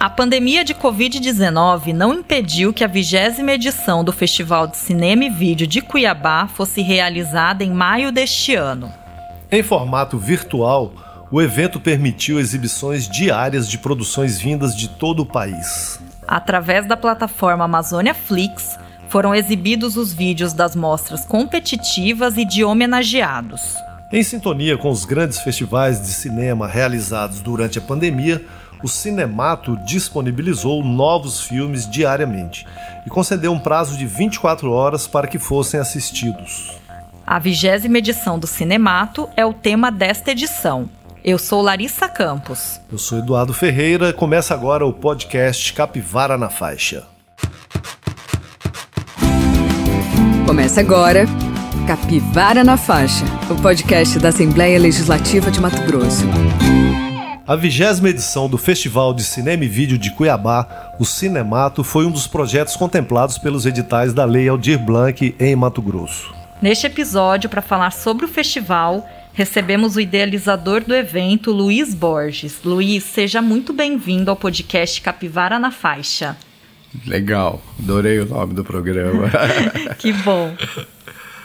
A pandemia de Covid-19 não impediu que a 20ª edição do Festival de Cinema e Vídeo de Cuiabá fosse realizada em maio deste ano. Em formato virtual, o evento permitiu exibições diárias de produções vindas de todo o país. Através da plataforma Amazônia Flix, foram exibidos os vídeos das mostras competitivas e de homenageados. Em sintonia com os grandes festivais de cinema realizados durante a pandemia, o Cinemato disponibilizou novos filmes diariamente e concedeu um prazo de 24 horas para que fossem assistidos. A 20ª edição do Cinemato é o tema desta edição. Eu sou Larissa Campos. Eu sou Eduardo Ferreira. Começa agora o podcast Capivara na Faixa. Começa agora Capivara na Faixa, o podcast da Assembleia Legislativa de Mato Grosso. A 20ª edição do Festival de Cinema e Vídeo de Cuiabá, o Cinemato, foi um dos projetos contemplados pelos editais da Lei Aldir Blanc em Mato Grosso. Neste episódio, para falar sobre o festival, recebemos o idealizador do evento, Luiz Borges. Luiz, seja muito bem-vindo ao podcast Capivara na Faixa. Legal, adorei o nome do programa. Que bom.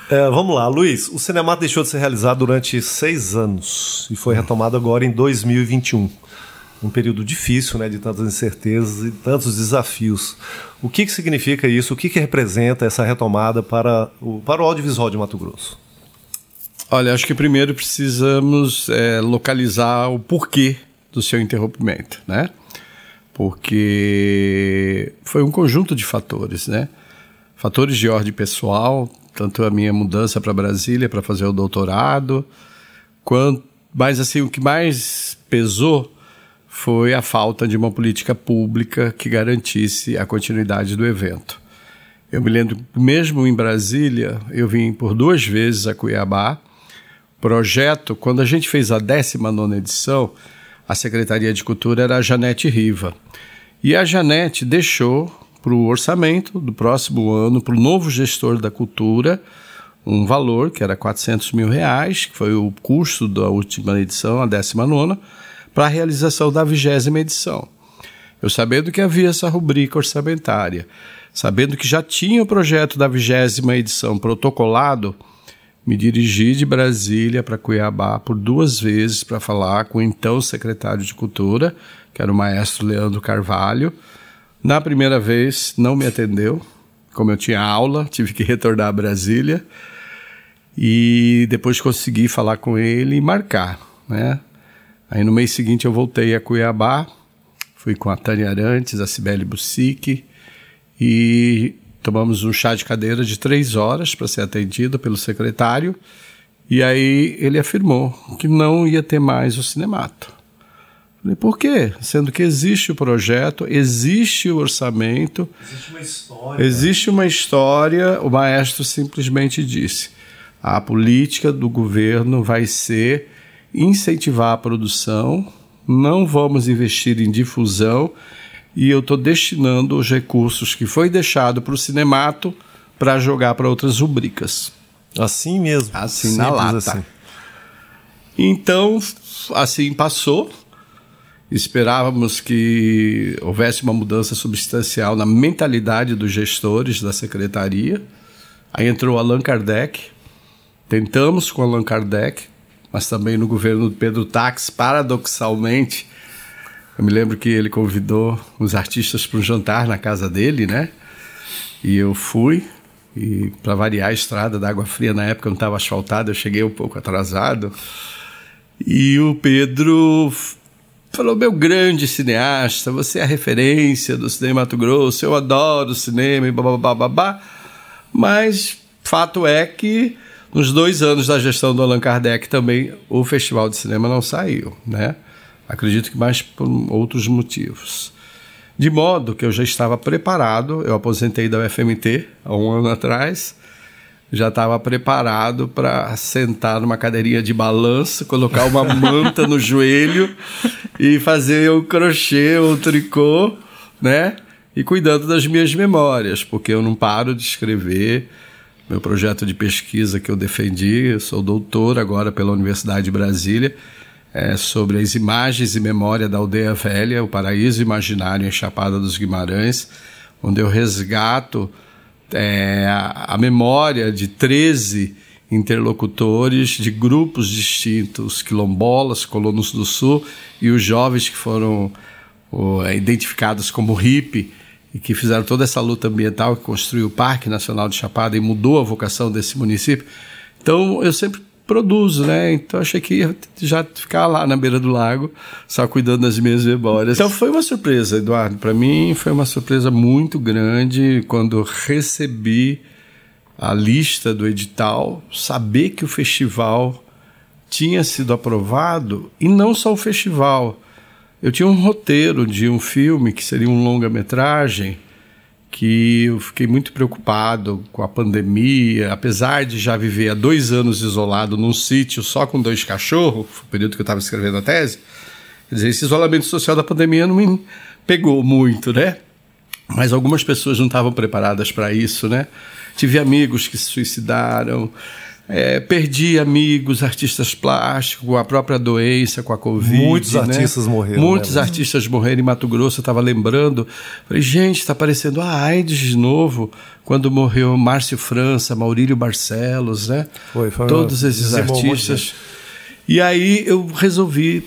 Vamos lá, Luiz. O Cinemato deixou de ser realizado durante 6 anos e foi retomado agora em 2021. Um período difícil, né, de tantas incertezas e tantos desafios. O que significa isso? O que representa essa retomada para o audiovisual de Mato Grosso? Olha, acho que primeiro precisamos localizar o porquê do seu interrompimento, né? Porque foi um conjunto de fatores, né? Fatores de ordem pessoal, tanto a minha mudança para Brasília para fazer o doutorado, mas assim, o que mais pesou foi a falta de uma política pública que garantisse a continuidade do evento. Eu me lembro, mesmo em Brasília, eu vim por 2 vezes a Cuiabá. Projeto, quando a gente fez a 19ª edição, a Secretaria de Cultura era a Janete Riva. E a Janete deixou para o orçamento do próximo ano, para o novo gestor da cultura, um valor que era R$400 mil, que foi o custo da última edição, a 19ª, para a realização da 20ª edição. Eu sabendo que havia essa rubrica orçamentária, sabendo que já tinha o projeto da 20ª edição protocolado, me dirigi de Brasília para Cuiabá por 2 vezes para falar com o então secretário de Cultura, que era o maestro Leandro Carvalho. Na primeira vez, não me atendeu. Como eu tinha aula, tive que retornar a Brasília. E depois consegui falar com ele e marcar, né? Aí no mês seguinte eu voltei a Cuiabá. Fui com a Tânia Arantes, a Cibele Bucic. E tomamos um chá de cadeira de 3 horas para ser atendido pelo secretário. E aí ele afirmou que não ia ter mais o Cinemato. Falei, por quê? Sendo que existe o projeto, existe o orçamento, existe uma história, o maestro simplesmente disse, a política do governo vai ser incentivar a produção, não vamos investir em difusão, e eu estou destinando os recursos que foi deixado para o Cinemato para jogar para outras rubricas. Assim mesmo. Assim na lata. Assim. Então, assim passou. Esperávamos que houvesse uma mudança substancial na mentalidade dos gestores da secretaria. Aí entrou Allan Kardec. Tentamos com Allan Kardec, mas também no governo do Pedro Taques, paradoxalmente. Eu me lembro que ele convidou os artistas para um jantar na casa dele, né? E eu fui. E para variar, a estrada da Água Fria na época não estava asfaltada, eu cheguei um pouco atrasado. E o Pedro falou, meu grande cineasta, você é a referência do cinema Mato Grosso, eu adoro o cinema e babá. Mas fato é que nos 2 anos da gestão do Allan Kardec também o Festival de Cinema não saiu, né? Acredito que mais por outros motivos. De modo que eu já estava preparado, eu aposentei da UFMT há 1 ano atrás, já estava preparado para sentar numa cadeirinha de balanço, colocar uma manta no joelho e fazer um crochê, um tricô, né? E cuidando das minhas memórias, porque eu não paro de escrever. Meu projeto de pesquisa que eu defendi, eu sou doutor agora pela Universidade de Brasília, sobre as imagens e memória da Aldeia Velha, o paraíso imaginário em Chapada dos Guimarães, onde eu resgato a memória de 13 interlocutores de grupos distintos, quilombolas, colonos do sul e os jovens que foram identificados como hippie e que fizeram toda essa luta ambiental que construiu o Parque Nacional de Chapada e mudou a vocação desse município. Então, eu sempre produzo, né? Então, achei que ia já ficar lá na beira do lago, só cuidando das minhas memórias. Então, foi uma surpresa, Eduardo. Para mim, foi uma surpresa muito grande quando recebi a lista do edital, saber que o festival tinha sido aprovado, e não só o festival. Eu tinha um roteiro de um filme que seria um longa-metragem, que eu fiquei muito preocupado com a pandemia, apesar de já viver há 2 anos isolado num sítio só com 2 cachorros, foi o período que eu estava escrevendo a tese. Quer dizer, esse isolamento social da pandemia não me pegou muito, né? Mas algumas pessoas não estavam preparadas para isso, né? Tive amigos que se suicidaram, perdi amigos, artistas plásticos, a própria doença com a Covid. Muitos, né? Artistas morreram. Muitos, né? Artistas morreram em Mato Grosso, eu estava lembrando. Falei, gente, está aparecendo a AIDS de novo, quando morreu Márcio França, Maurílio Barcelos, né? Foi todos esses artistas. E aí eu resolvi,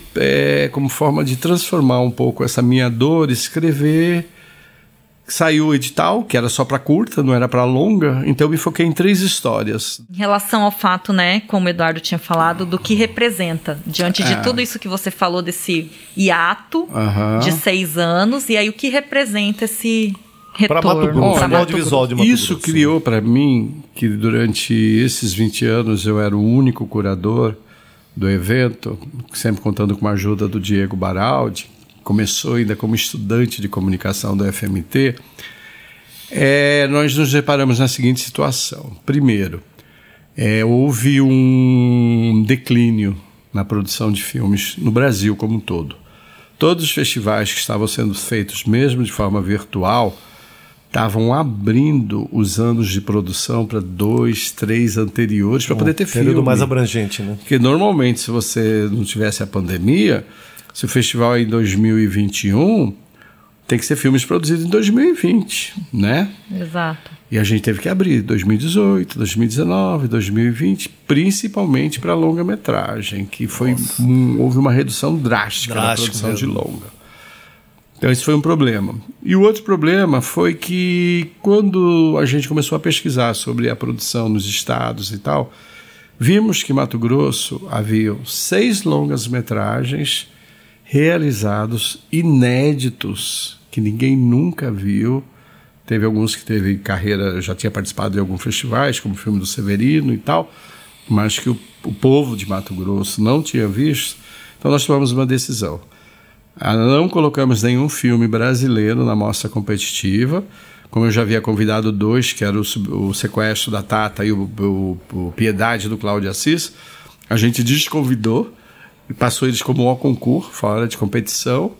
como forma de transformar um pouco essa minha dor, escrever. Saiu o edital, que era só para curta, não era para longa, então eu me foquei em 3 histórias. Em relação ao fato, né, como o Eduardo tinha falado, do que representa, diante de tudo isso que você falou desse hiato de 6 anos, e aí o que representa esse retorno para Mato Grosso. Isso criou para mim, que durante esses 20 anos eu era o único curador do evento, sempre contando com a ajuda do Diego Baraldi, começou ainda como estudante de comunicação da UFMT, nós nos deparamos na seguinte situação. Primeiro, houve um declínio na produção de filmes no Brasil como um todo. Todos os festivais que estavam sendo feitos, mesmo de forma virtual, estavam abrindo os anos de produção para 2, 3 anteriores para poder ter filme. Período mais abrangente, né? Porque normalmente, se você não tivesse a pandemia... Se o festival é em 2021, tem que ser filmes produzidos em 2020, né? Exato. E a gente teve que abrir 2018, 2019, 2020, principalmente para longa-metragem, que foi houve uma redução drástica na produção de longa. Então, isso foi um problema. E o outro problema foi que, quando a gente começou a pesquisar sobre a produção nos estados e tal, vimos que em Mato Grosso haviam 6 longas-metragens... realizados, inéditos, que ninguém nunca viu. Teve alguns que teve carreira, já tinha participado de alguns festivais, como o filme do Severino e tal, mas que o povo de Mato Grosso não tinha visto. Então nós tomamos uma decisão. Não colocamos nenhum filme brasileiro na mostra competitiva, como eu já havia convidado 2, que era o Sequestro da Tata e o Piedade do Cláudio Assis. A gente desconvidou e passou eles como ao concurso, fora de competição,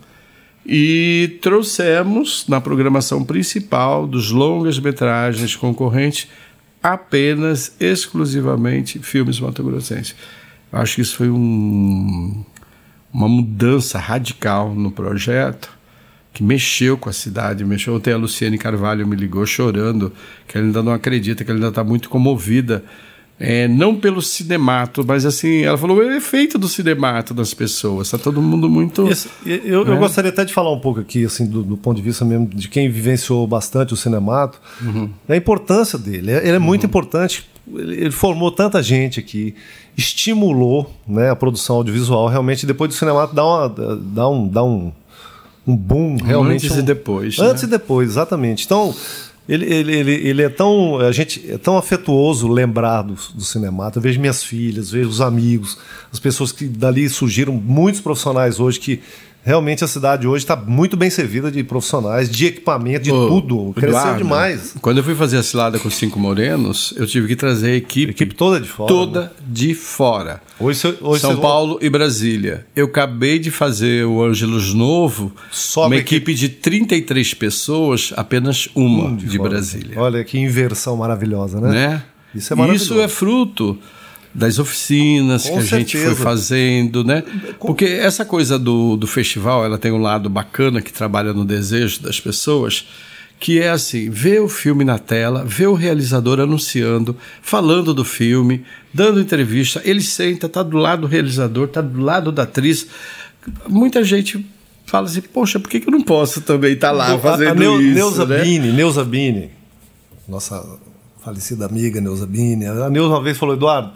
e trouxemos na programação principal dos longas-metragens concorrentes apenas, exclusivamente, filmes mato-grossenses. Acho que isso foi uma mudança radical no projeto, que mexeu com a cidade, mexeu. Ontem a Luciene Carvalho me ligou chorando, que ela ainda não acredita, que ela ainda está muito comovida, não pelo Cinemato, mas assim, ela falou o efeito do Cinemato das pessoas. Está todo mundo muito... Eu gostaria até de falar um pouco aqui, assim, do ponto de vista mesmo de quem vivenciou bastante o Cinemato, da importância dele. Ele é muito importante, ele formou tanta gente aqui, estimulou, né, a produção audiovisual. Realmente, depois do Cinemato, dá um boom, realmente. Antes e depois. Antes, né? E depois, exatamente. Então... Ele é tão... A gente é tão afetuoso lembrar do Cinemato. Eu vejo minhas filhas, vejo os amigos, as pessoas que dali surgiram, muitos profissionais hoje que... Realmente a cidade hoje está muito bem servida de profissionais, de equipamento, de tudo. Cresceu demais. Quando eu fui fazer a cilada com os 5 morenos, eu tive que trazer a equipe. Equipe toda de fora. Toda, né? De fora. Hoje São Paulo e Brasília. Eu acabei de fazer o Angelus Novo, uma equipe de 33 pessoas, apenas uma de Brasília. Olha que inversão maravilhosa, né? Isso é maravilhoso. Isso é fruto das oficinas que a gente foi fazendo, né? Porque essa coisa do festival, ela tem um lado bacana que trabalha no desejo das pessoas, que é assim, ver o filme na tela, ver o realizador anunciando, falando do filme, dando entrevista, ele senta, está do lado do realizador, está do lado da atriz. Muita gente fala assim, poxa, por que eu não posso também estar lá fazendo isso? Neuza, né? Neuza Bini, nossa falecida amiga Neuza Bini, a Neuza uma vez falou, Eduardo,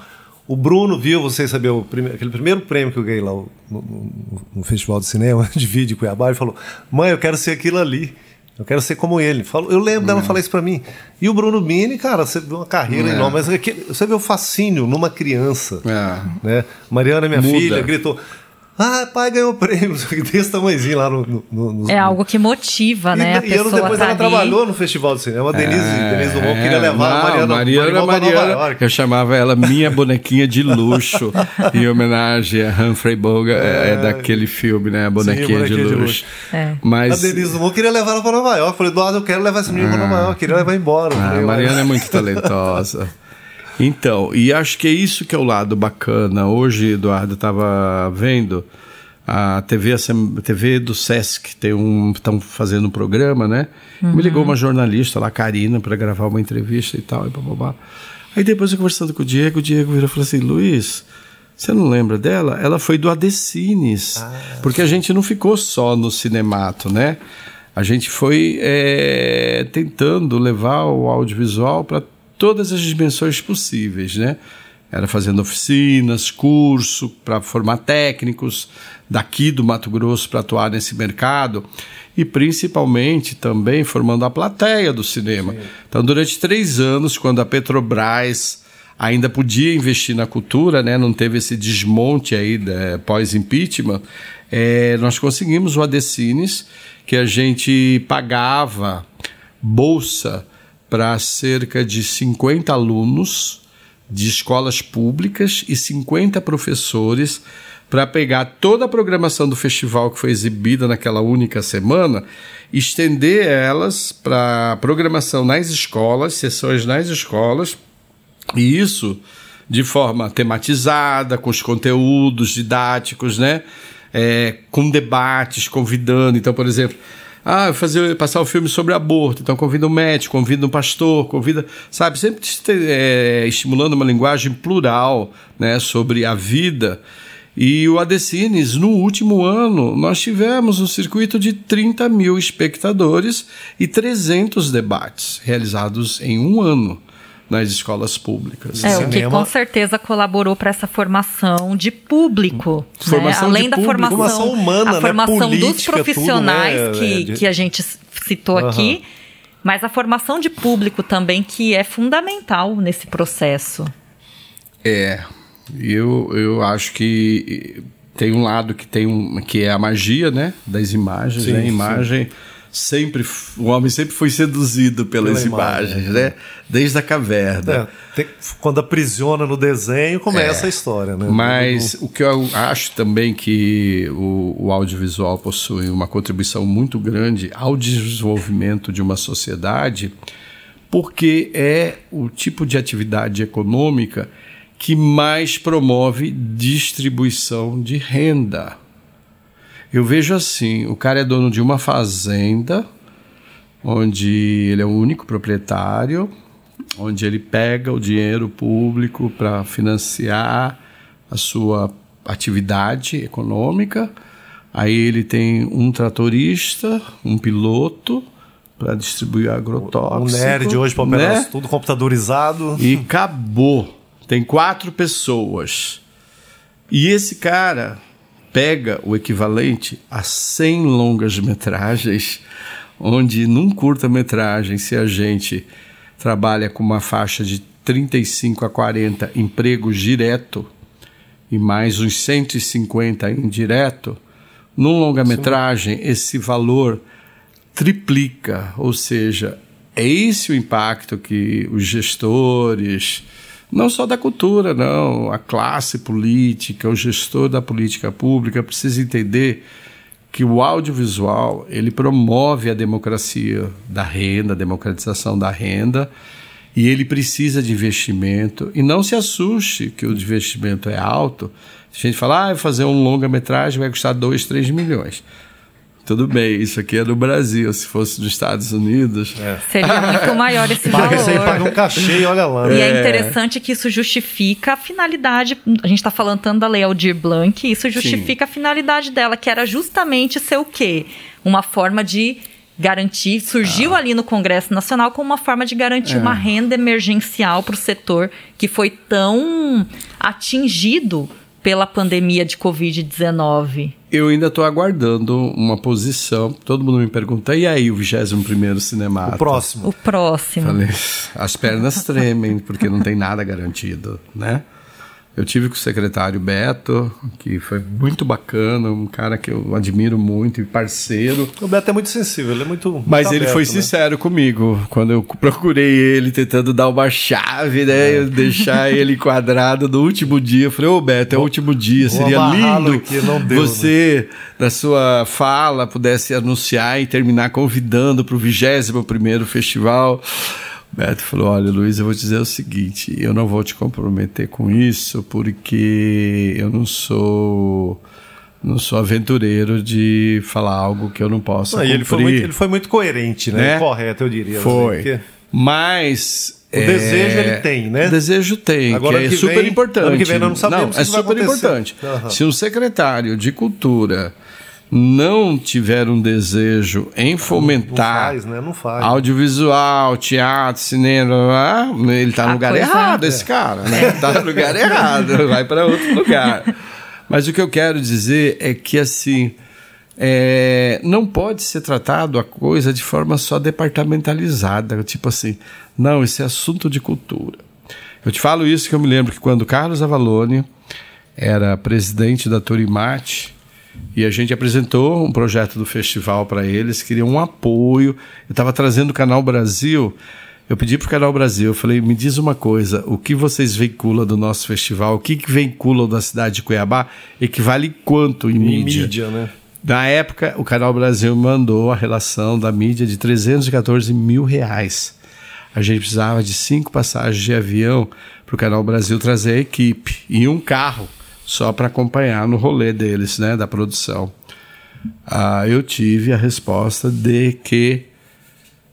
o Bruno viu, você sabia, aquele primeiro prêmio que eu ganhei lá no Festival de Cinema, de Vídeo, Cuiabá, e falou, mãe, eu quero ser aquilo ali. Eu quero ser como ele. Eu lembro dela falar isso pra mim. E o Bruno Bini, cara, você viu uma carreira enorme. Mas você vê o fascínio numa criança. É. Né? Mariana, minha filha, gritou... Ah, pai ganhou prêmio, desse tamanhozinho lá no... É algo que motiva, né? E anos depois ela trabalhou no Festival de Cinema. A Denise Dumont queria levar a Mariana Nova York. Eu chamava ela minha bonequinha de luxo, em homenagem a Humphrey Bogart, daquele filme, né? A bonequinha de luxo. É. Mas... A Denise Dumont queria levar ela para Nova York. Eu falei, Eduardo, eu quero levar esse menino para Nova York, eu queria levar embora. A Mariana é muito talentosa. Então, e acho que é isso que é o lado bacana. Hoje, Eduardo, estava vendo a TV do Sesc, estão fazendo um programa, né? Uhum. Me ligou uma jornalista lá, Karina, para gravar uma entrevista e tal, e bababá. Aí depois eu conversando com o Diego virou e falou assim, Luiz, você não lembra dela? Ela foi do AD Cines, porque a gente não ficou só no Cinemato, né? A gente foi tentando levar o audiovisual para todas as dimensões possíveis, né? Era fazendo oficinas, curso para formar técnicos daqui do Mato Grosso para atuar nesse mercado e principalmente também formando a plateia do cinema. Sim. Então, durante 3 anos, quando a Petrobras ainda podia investir na cultura, né? Não teve esse desmonte aí pós-impeachment, nós conseguimos o AD Cines, que a gente pagava bolsa para cerca de 50 alunos de escolas públicas e 50 professores para pegar toda a programação do festival que foi exibida naquela única semana, estender elas para programação nas escolas, sessões nas escolas, e isso de forma tematizada, com os conteúdos didáticos, né? Com debates, convidando. Então, por exemplo... passar o filme sobre aborto, então convida um médico, convida um pastor, convida, sabe, sempre estimulando uma linguagem plural, né, sobre a vida. E o AD Cines, no último ano, nós tivemos um circuito de 30 mil espectadores e 300 debates realizados em um ano nas escolas públicas. O que com certeza colaborou para essa formação de público. Formação, né? Além da formação humana, a formação, né? Política, dos profissionais tudo, né? que a gente citou aqui, mas a formação de público também, que é fundamental nesse processo. Eu acho que tem um lado que é a magia, né? Das imagens, né? Imagem... Sempre, o homem sempre foi seduzido pelas imagens, né? Desde a caverna. Quando aprisiona no desenho, começa a história, né? Mas o que eu acho também que o audiovisual possui uma contribuição muito grande ao desenvolvimento de uma sociedade, porque é o tipo de atividade econômica que mais promove distribuição de renda. Eu vejo assim, o cara é dono de uma fazenda, onde ele é o único proprietário, onde ele pega o dinheiro público para financiar a sua atividade econômica. Aí ele tem um tratorista, um piloto, para distribuir agrotóxico. Um nerd hoje para operar, né? Tudo computadorizado. E acabou. Tem 4 pessoas. E esse cara... pega o equivalente a 100 longas-metragens, onde num curta-metragem, se a gente trabalha com uma faixa de 35 a 40 empregos direto e mais uns 150 indireto, num longa-metragem esse valor triplica, ou seja, é esse o impacto que os gestores... Não só da cultura, não. A classe política, o gestor da política pública precisa entender que o audiovisual ele promove a democracia da renda, a democratização da renda e ele precisa de investimento. E não se assuste que o investimento é alto. A gente fala, ah, fazer um longa-metragem vai custar 2, 3 milhões. Tudo bem, isso aqui é no Brasil. Se fosse dos Estados Unidos... É. Seria muito maior esse valor. Você paga um cachê e olha lá. Né? E é interessante que isso justifica a finalidade... A gente está falando tanto da Lei Aldir Blanc, isso justifica, sim, a finalidade dela, que era justamente ser o quê? Uma forma de garantir... Surgiu ali no Congresso Nacional como uma forma de garantir uma renda emergencial para o setor que foi tão atingido pela pandemia de Covid-19. Eu ainda estou aguardando uma posição. Todo mundo me pergunta, e aí o 21º Cinemato? O próximo. Falei, as pernas tremem, porque não tem nada garantido, né? Eu tive com o secretário Beto, que foi muito bacana, um cara que eu admiro muito e parceiro. O Beto é muito sensível, ele é muito mas aberto, ele foi sincero, né, comigo. Quando eu procurei ele, tentando dar uma chave, né? Eu deixar ele enquadrado no último dia. Eu falei, ô Beto, é o último dia. Seria lindo que não deu, você, né, na sua fala, pudesse anunciar e terminar convidando para o 21º Festival... Beto falou, olha, Luiz, eu vou dizer o seguinte, eu não vou te comprometer com isso porque eu não sou aventureiro de falar algo que eu não posso cumprir. Ele foi muito coerente, né? Correto, eu diria. Foi, assim, mas... O desejo ele tem, né? O desejo tem, agora, que é super importante. Ano que vem nós não sabemos, não, é super importante. Uhum. Se um secretário de Cultura não tiver um desejo em fomentar não faz, audiovisual, teatro, cinema, ele está no lugar errado, esse cara, né? Está no lugar errado, vai para outro lugar. Mas o que eu quero dizer é que assim, não pode ser tratado a coisa de forma só departamentalizada, tipo assim, não, isso é assunto de cultura. Eu te falo isso que eu me lembro que quando Carlos Avalone era presidente da Turimate, e a gente apresentou um projeto do festival para eles, queriam um apoio. Eu estava trazendo o Canal Brasil, eu pedi para o Canal Brasil, eu falei, me diz uma coisa, o que vocês veiculam do nosso festival, o que veiculam da cidade de Cuiabá, equivale quanto em mídia, né? Na época, o Canal Brasil mandou a relação da mídia de R$314 mil. A gente precisava de 5 passagens de avião para o Canal Brasil trazer a equipe e um carro, só para acompanhar no rolê deles, né, da produção. Eu tive a resposta de que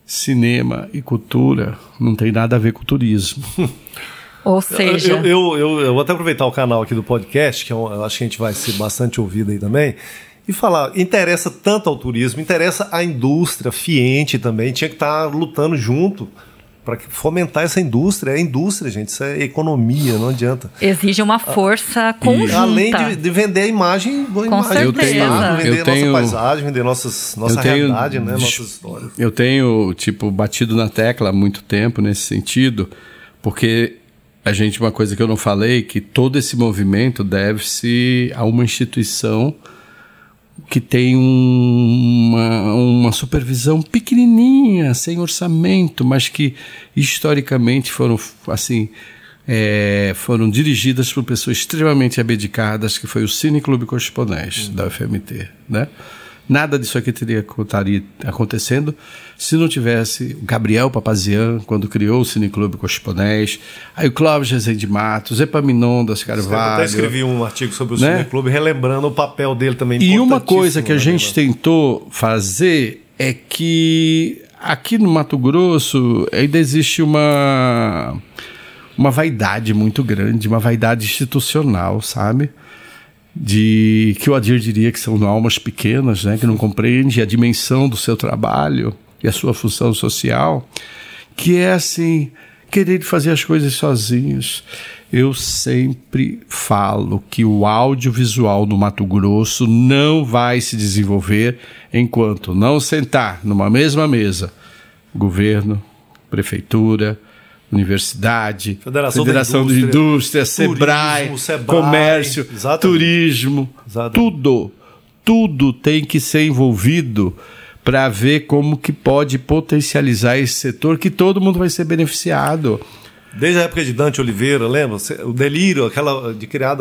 cinema e cultura não tem nada a ver com turismo. Ou seja... Eu vou até aproveitar o canal aqui do podcast, que eu acho que a gente vai ser bastante ouvido aí também, e falar, interessa tanto ao turismo, interessa à indústria, fiente também, tinha que estar lutando junto para fomentar essa indústria. É indústria, gente, isso é economia, não adianta. Exige uma força conjunta. Além de vender a imagem do Estado, vender nossa paisagem, vender nossa realidade, né, nossa história. Eu tenho, batido na tecla há muito tempo nesse sentido, porque a gente, uma coisa que eu não falei, que todo esse movimento deve-se a uma instituição que tem uma supervisão pequenininha, sem orçamento, mas que historicamente foram dirigidas por pessoas extremamente abdicadas, que foi o Cineclube Coxiponés, da UFMT, né? Nada disso aqui estaria acontecendo se não tivesse o Gabriel Papazian, quando criou o Cineclube Coxiponés, aí o Clóvis Rezende Matos, Epaminondas Carvalho... Eu até escrevi um artigo sobre o, né, Cineclube, relembrando o papel dele também. E uma coisa que a gente tentou fazer é que aqui no Mato Grosso ainda existe uma vaidade muito grande, uma vaidade institucional, sabe? De que o Adir diria que são almas pequenas, né, que não compreende a dimensão do seu trabalho e a sua função social, que é assim, querer fazer as coisas sozinhos. Eu sempre falo que o audiovisual no Mato Grosso não vai se desenvolver enquanto não sentar numa mesma mesa governo, prefeitura, universidade, Federação de Indústria, Sebrae, comércio, exatamente, turismo, exatamente. Tudo tem que ser envolvido para ver como que pode potencializar esse setor, que todo mundo vai ser beneficiado. Desde a época de Dante Oliveira, lembra? O delírio, aquela de criar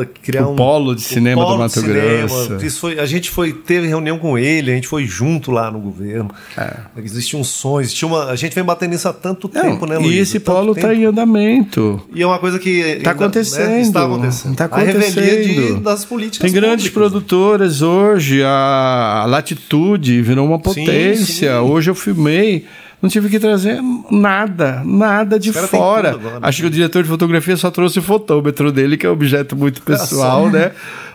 um polo de cinema do Mato Grosso. Isso foi, a gente foi, teve reunião com ele, a gente foi junto lá no governo. É. Existia um sonho, a gente vem batendo nisso há tanto tempo, né, Luiz? E esse polo está em andamento. E é uma coisa que está acontecendo. Né, está acontecendo. Tá acontecendo. A revelia das políticas. Tem grandes produtoras hoje, a Latitude virou uma potência. Sim, sim. Hoje eu filmei. Não tive que trazer nada de fora. Agora, né? Acho que o diretor de fotografia só trouxe o fotômetro dele, que é um objeto muito pessoal, né?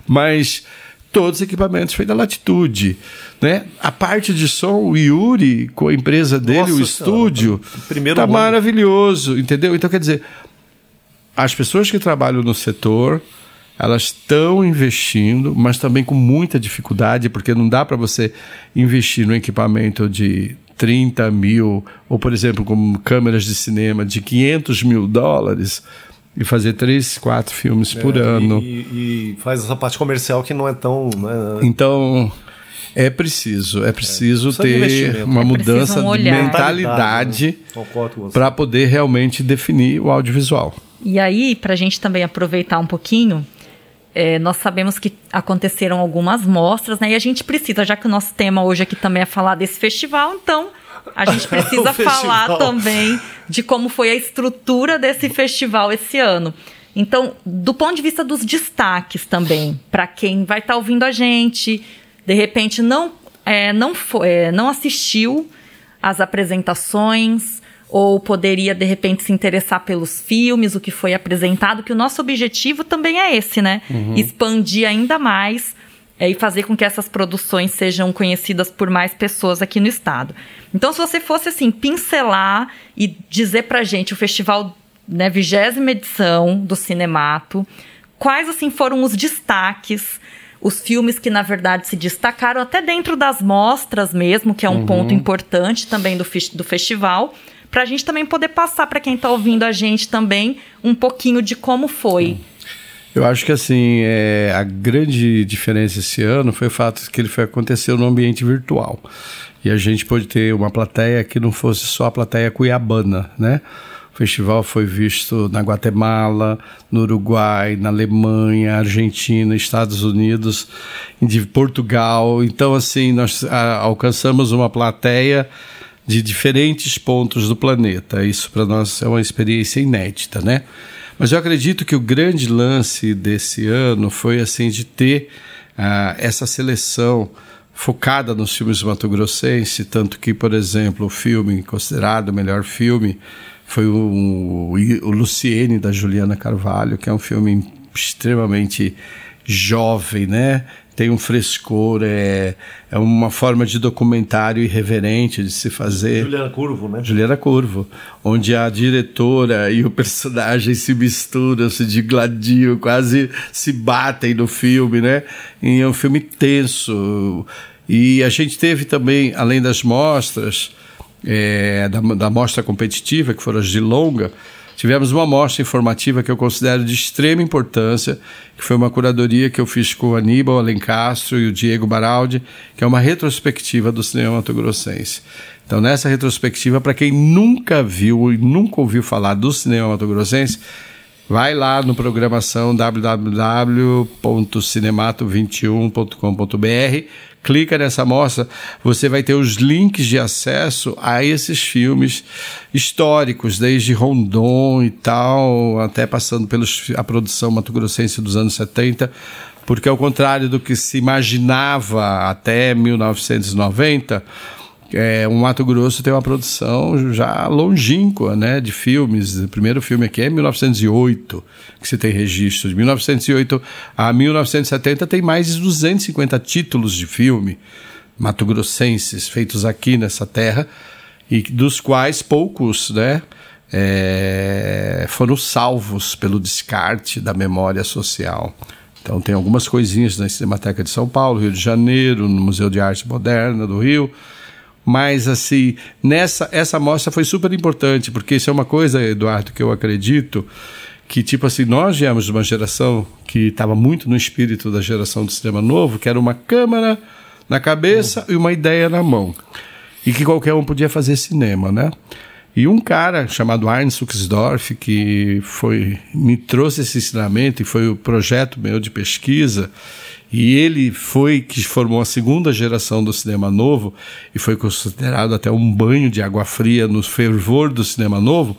Mas todos os equipamentos foi da Latitude, né? A parte de som, o Yuri, com a empresa dele, o estúdio, está maravilhoso, entendeu? Então, quer dizer, as pessoas que trabalham no setor, elas estão investindo, mas também com muita dificuldade, porque não dá para você investir no equipamento de 30 mil, ou, por exemplo, como câmeras de cinema de $500 mil e fazer 3-4 filmes por ano. E faz essa parte comercial que não é tão... Né? Então, é preciso ter uma mudança de mentalidade, né? Para poder realmente definir o audiovisual. E aí, para a gente também aproveitar um pouquinho... nós sabemos que aconteceram algumas mostras, né? E a gente precisa, já que o nosso tema hoje aqui também é falar desse festival, então a gente precisa falar também de como foi a estrutura desse festival esse ano. Então, do ponto de vista dos destaques também, para quem vai estar ouvindo a gente, de repente não assistiu às apresentações... ou poderia, de repente, se interessar pelos filmes, o que foi apresentado, que o nosso objetivo também é esse, né? Uhum. Expandir ainda mais e fazer com que essas produções sejam conhecidas por mais pessoas aqui no estado. Então, se você fosse, assim, pincelar e dizer pra gente o festival, né, 20ª edição do Cinemato, quais, assim, foram os destaques, os filmes que, na verdade, se destacaram até dentro das mostras mesmo, que é um ponto importante também do festival... para a gente também poder passar para quem está ouvindo a gente também um pouquinho de como foi. Eu acho que assim, a grande diferença esse ano foi o fato de que ele aconteceu no ambiente virtual. E a gente pôde ter uma plateia que não fosse só a plateia cuiabana, né? O festival foi visto na Guatemala, no Uruguai, na Alemanha, Argentina, Estados Unidos, de Portugal. Então, assim, nós alcançamos uma plateia de diferentes pontos do planeta. Isso para nós é uma experiência inédita, né? Mas eu acredito que o grande lance desse ano foi assim de ter essa seleção focada nos filmes mato-grossense, tanto que, por exemplo, o filme considerado o melhor filme foi o Luciene, da Juliana Carvalho, que é um filme extremamente jovem, né? Tem um frescor, é uma forma de documentário irreverente de se fazer. Juliana Curvo, né? Juliana Curvo, onde a diretora e o personagem se misturam, se digladiam, quase se batem no filme, né? E é um filme tenso. E a gente teve também, além das mostras, da mostra competitiva, que foram as de longa, tivemos uma mostra informativa que eu considero de extrema importância, que foi uma curadoria que eu fiz com o Aníbal Allen Castro e o Diego Baraldi, que é uma retrospectiva do cinema mato-grossense. Então, nessa retrospectiva, para quem nunca viu e nunca ouviu falar do cinema mato-grossense, vai lá no programação www.cinemato21.com.br, clica nessa mostra, você vai ter os links de acesso a esses filmes históricos, desde Rondon e tal, até passando pela produção mato-grossense dos anos 70, porque ao contrário do que se imaginava até 1990... o Mato Grosso tem uma produção já longínqua, né, de filmes. O primeiro filme aqui é 1908, que se tem registro. De 1908 a 1970 tem mais de 250 títulos de filme mato-grossenses feitos aqui nessa terra, e dos quais poucos, né, foram salvos pelo descarte da memória social. Então tem algumas coisinhas na Cinemateca de São Paulo, Rio de Janeiro, no Museu de Arte Moderna do Rio. Mas, assim, essa mostra foi super importante, porque isso é uma coisa, Eduardo, que eu acredito, que, tipo assim, nós viemos de uma geração que estava muito no espírito da geração do cinema novo, que era uma câmera na cabeça e uma ideia na mão. E que qualquer um podia fazer cinema, né? E um cara chamado Heinz Uxdorf, que me trouxe esse ensinamento e foi o projeto meu de pesquisa, e ele foi que formou a segunda geração do Cinema Novo e foi considerado até um banho de água fria no fervor do Cinema Novo,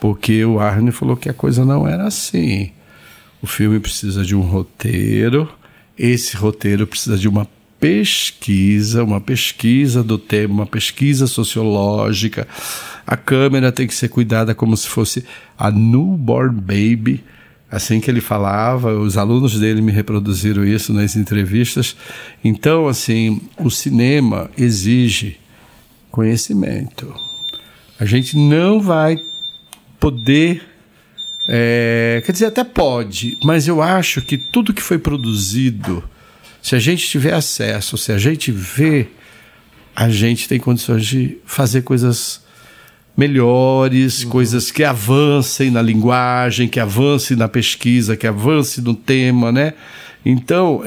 porque o Arne falou que a coisa não era assim. O filme precisa de um roteiro, esse roteiro precisa de uma pesquisa do tema, uma pesquisa sociológica. A câmera tem que ser cuidada como se fosse a newborn baby. Assim que ele falava, os alunos dele me reproduziram isso nas entrevistas. Então, assim, o cinema exige conhecimento. A gente não vai poder... quer dizer, até pode, mas eu acho que tudo que foi produzido, se a gente tiver acesso, se a gente vê, a gente tem condições de fazer coisas melhores, coisas que avancem na linguagem, que avancem na pesquisa, que avancem no tema, né? Então,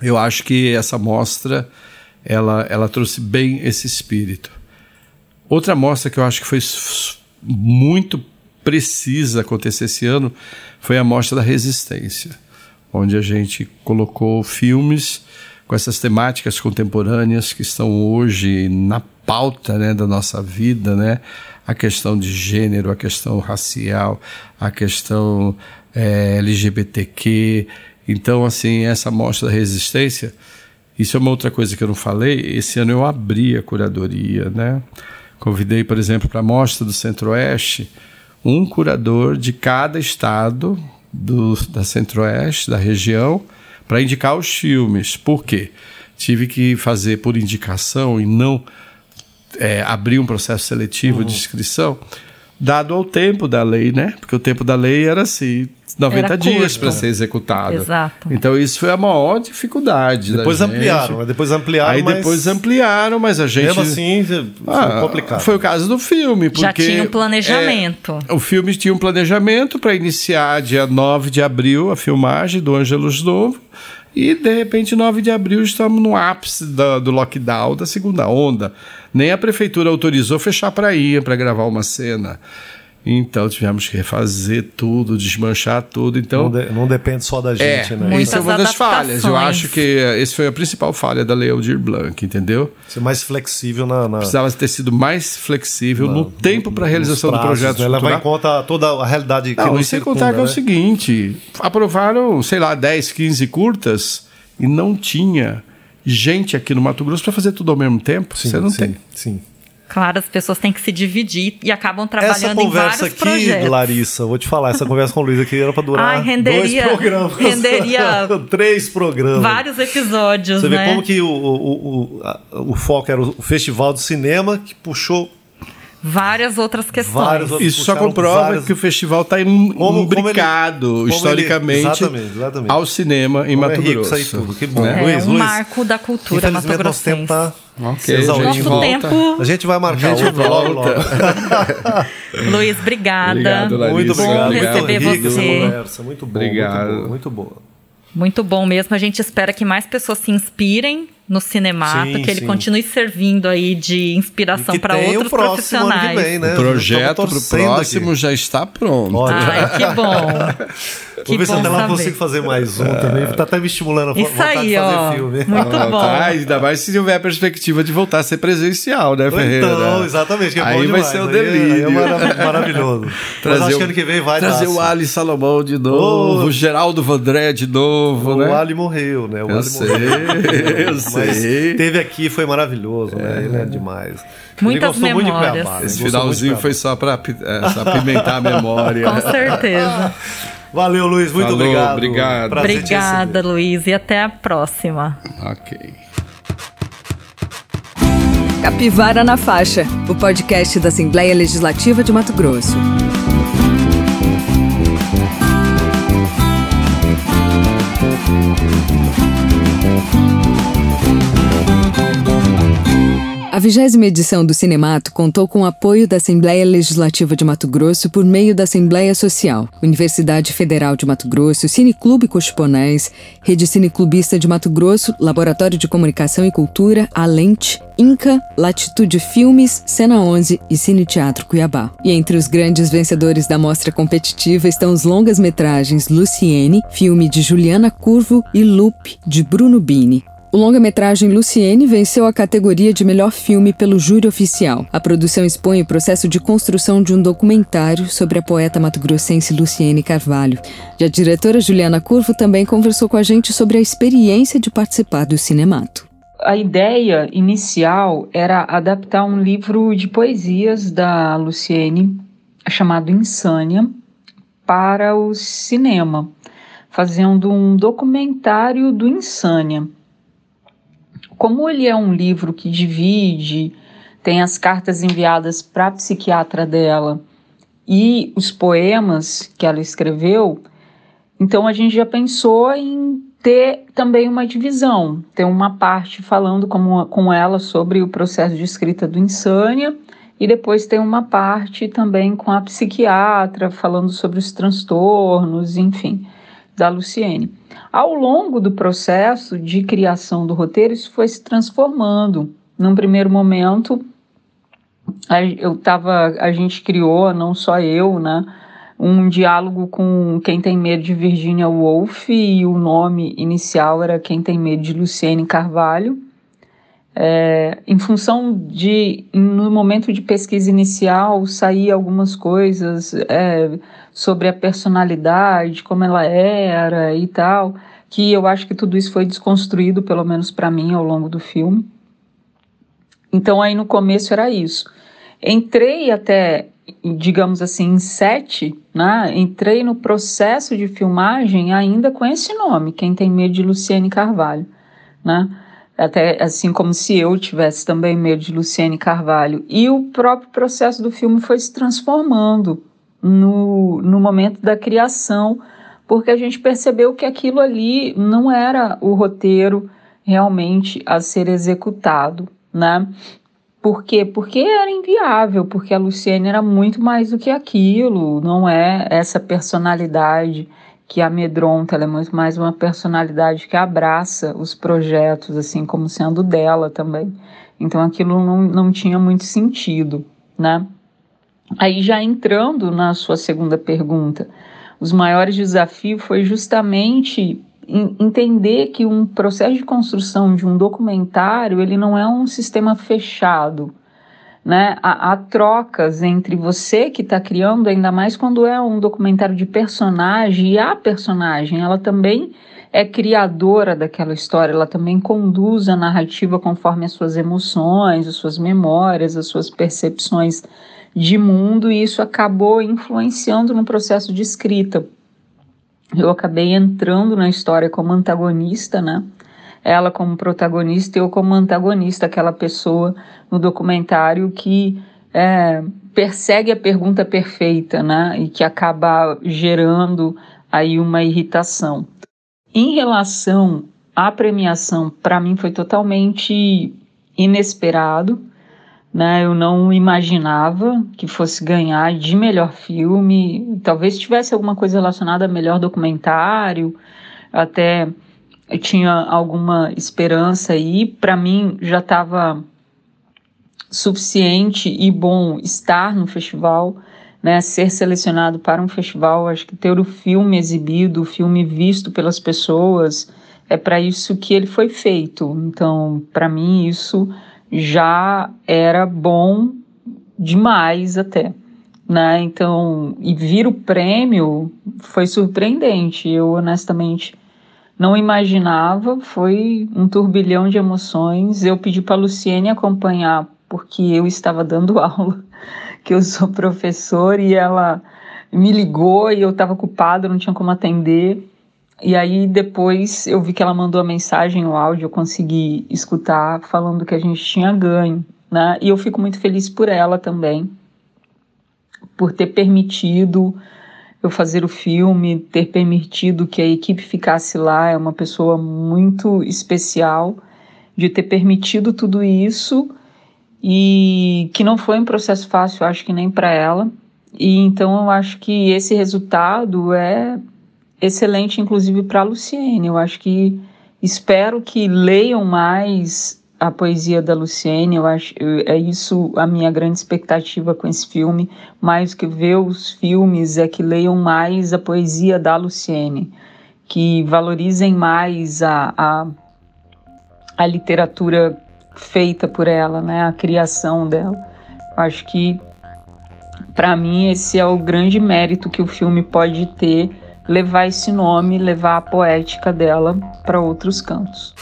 eu acho que essa mostra, ela trouxe bem esse espírito. Outra mostra que eu acho que foi muito precisa acontecer esse ano foi a mostra da Resistência, onde a gente colocou filmes com essas temáticas contemporâneas que estão hoje na pauta, né, da nossa vida, né? A questão de gênero, a questão racial, a questão LGBTQ. Então, assim, essa mostra da Resistência, isso é uma outra coisa que eu não falei, esse ano eu abri a curadoria, né? Convidei, por exemplo, para a mostra do Centro-Oeste, um curador de cada estado da Centro-Oeste, da região, para indicar os filmes. Por quê? Tive que fazer por indicação e não abrir um processo seletivo de inscrição, dado ao tempo da lei, né? Porque o tempo da lei era assim, 90 dias para ser executado. Exato. Então isso foi a maior dificuldade. Depois ampliaram, mas a gente... Mesmo assim, foi complicado. Foi o caso do filme, porque... Já tinha um planejamento. O filme tinha um planejamento para iniciar dia 9 de abril a filmagem do Angelus Novo. E, de repente, 9 de abril, estamos no ápice do lockdown, da segunda onda. Nem a prefeitura autorizou fechar a praia para gravar uma cena. Então, tivemos que refazer tudo, desmanchar tudo. Então, não depende só da gente, né? Isso é uma das falhas. Eu acho que essa foi a principal falha da Lei Aldir Blanc, entendeu? Ser mais flexível na... Precisava ter sido mais flexível no tempo para a realização do projeto. Ela vai em conta toda a realidade que não circunda. Sem contar que é o seguinte, aprovaram, sei lá, 10, 15 curtas e não tinha gente aqui no Mato Grosso para fazer tudo ao mesmo tempo. Você não tem. Sim. Claro, as pessoas têm que se dividir e acabam trabalhando em vários projetos. Essa conversa aqui, Larissa, vou te falar, essa conversa com o Luiz aqui era para durar renderia, 2 programas. Renderia 3 programas. Vários episódios, Você vê como que o foco era o Festival do Cinema, que puxou... Várias outras questões. Isso só comprova que o festival está imbricado historicamente exatamente. Ao cinema em Mato Grosso. Isso aí tudo. Que bom. Luiz, marco da cultura mato-grossense. A gente vai marcar. A gente volta. Luiz, obrigada. Obrigado, Larissa. Muito bom receber você. Conversa. Muito bom. Obrigado. Muito boa. Muito bom mesmo. A gente espera que mais pessoas se inspirem no Cinemato, que ele continue servindo aí de inspiração para outros profissionais. Ano que vem, né? O projeto para o próximo já está pronto. Ai, que bom. Vou ver se até lá eu consigo fazer mais um também. Está até me estimulando a vontade de fazer filme. Muito bom. Ainda mais se tiver a perspectiva de voltar a ser presencial, né, Ferreira? Então, exatamente. Que é aí bom vai ser o delírio. É maravilhoso. Mas acho que ano que vem vai trazer o Ali Salomão de novo, o Geraldo Vandré de novo, né? O Ali morreu, né? Eu sei. Mas teve aqui, foi maravilhoso, né? Ele é demais. Muitas memórias. Esse finalzinho foi só para apimentar a memória. Com certeza. Valeu, Luiz. Muito obrigado. Obrigada, Luiz. E até a próxima. Ok. Capivara na Faixa, o podcast da Assembleia Legislativa de Mato Grosso. A 20ª edição do Cinemato contou com o apoio da Assembleia Legislativa de Mato Grosso por meio da Assembleia Social, Universidade Federal de Mato Grosso, Cine Clube Coxiponés, Rede Cineclubista de Mato Grosso, Laboratório de Comunicação e Cultura, A Lente, Inca, Latitude Filmes, Cena 11 e Cine Teatro Cuiabá. E entre os grandes vencedores da mostra competitiva estão os longas-metragens Luciene, filme de Juliana Curvo, e Lupe, de Bruno Bini. O longa-metragem Luciene venceu a categoria de melhor filme pelo júri oficial. A produção expõe o processo de construção de um documentário sobre a poeta mato-grossense Luciene Carvalho. E a diretora Juliana Curvo também conversou com a gente sobre a experiência de participar do Cinemato. A ideia inicial era adaptar um livro de poesias da Luciene, chamado Insânia, para o cinema, fazendo um documentário do Insânia. Como ele é um livro que divide, tem as cartas enviadas para a psiquiatra dela e os poemas que ela escreveu, então a gente já pensou em ter também uma divisão, ter uma parte falando com ela sobre o processo de escrita do Insânia e depois ter uma parte também com a psiquiatra, falando sobre os transtornos, enfim, da Luciene. Ao longo do processo de criação do roteiro, isso foi se transformando. Num primeiro momento, a gente criou, não só eu, né, um diálogo com Quem Tem Medo de Virginia Woolf, e o nome inicial era Quem Tem Medo de Luciene Carvalho. Em função de, no momento de pesquisa inicial, sair algumas coisas sobre a personalidade, como ela era e tal, que eu acho que tudo isso foi desconstruído, pelo menos para mim, ao longo do filme. Então aí no começo era isso. Entrei até, digamos assim, em set, né? Entrei no processo de filmagem ainda com esse nome, Quem Tem Medo de Luciene Carvalho, né? Até assim como se eu tivesse também medo de Luciene Carvalho. E o próprio processo do filme foi se transformando no momento da criação, porque a gente percebeu que aquilo ali não era o roteiro realmente a ser executado, né? Por quê? Porque era inviável, porque a Luciene era muito mais do que aquilo, não é essa personalidade que amedronta, ela é muito mais uma personalidade que abraça os projetos, assim, como sendo dela também. Então aquilo não tinha muito sentido, né? Aí já entrando na sua segunda pergunta, os maiores desafios foi justamente entender que um processo de construção de um documentário, ele não é um sistema fechado, né? Há trocas entre você que está criando, ainda mais quando é um documentário de personagem, e a personagem, ela também é criadora daquela história, ela também conduz a narrativa conforme as suas emoções, as suas memórias, as suas percepções de mundo, e isso acabou influenciando no processo de escrita. Eu acabei entrando na história como antagonista, né? Ela como protagonista e eu como antagonista, aquela pessoa no documentário que persegue a pergunta perfeita, né, e que acaba gerando aí uma irritação. Em relação à premiação, para mim foi totalmente inesperado, né, eu não imaginava que fosse ganhar de melhor filme, talvez tivesse alguma coisa relacionada a melhor documentário, até eu tinha alguma esperança aí. Para mim já estava suficiente e bom estar no festival, né? Ser selecionado para um festival, acho que ter o filme exibido, o filme visto pelas pessoas, é para isso que ele foi feito. Então, para mim, isso já era bom demais até, né? Então, e vir o prêmio foi surpreendente, eu honestamente não imaginava, foi um turbilhão de emoções. Eu pedi para a Luciene acompanhar, porque eu estava dando aula, que eu sou professora, e ela me ligou e eu estava ocupada, não tinha como atender. E aí depois eu vi que ela mandou a mensagem, o áudio, eu consegui escutar, falando que a gente tinha ganho, né? E eu fico muito feliz por ela também, por ter permitido eu fazer o filme, ter permitido que a equipe ficasse lá. É uma pessoa muito especial de ter permitido tudo isso e que não foi um processo fácil, acho que nem para ela. E então eu acho que esse resultado é excelente, inclusive para a Luciene. Eu acho que, espero que leiam mais a poesia da Luciene. Eu acho, é isso a minha grande expectativa com esse filme, mais que ver os filmes, é que leiam mais a poesia da Luciene, que valorizem mais a literatura feita por ela, né? A criação dela. Eu acho que, para mim, esse é o grande mérito que o filme pode ter, levar esse nome, levar a poética dela para outros cantos.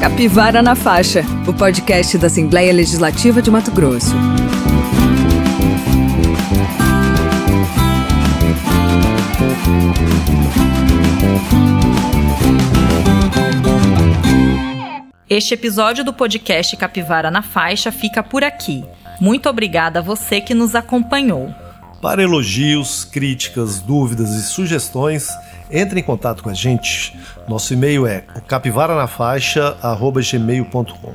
Capivara na Faixa, o podcast da Assembleia Legislativa de Mato Grosso. Este episódio do podcast Capivara na Faixa fica por aqui. Muito obrigada a você que nos acompanhou. Para elogios, críticas, dúvidas e sugestões, entre em contato com a gente. Nosso e-mail é capivaranafaixa@gmail.com.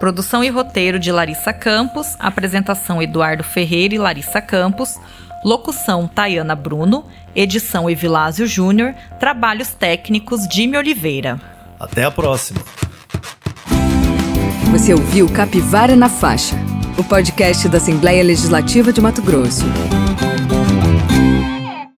Produção e roteiro de Larissa Campos, apresentação Eduardo Ferreira e Larissa Campos, locução Tayana Bruno, edição Evilásio Júnior, trabalhos técnicos Jimmy Oliveira. Até a próxima! Você ouviu Capivara na Faixa, o podcast da Assembleia Legislativa de Mato Grosso.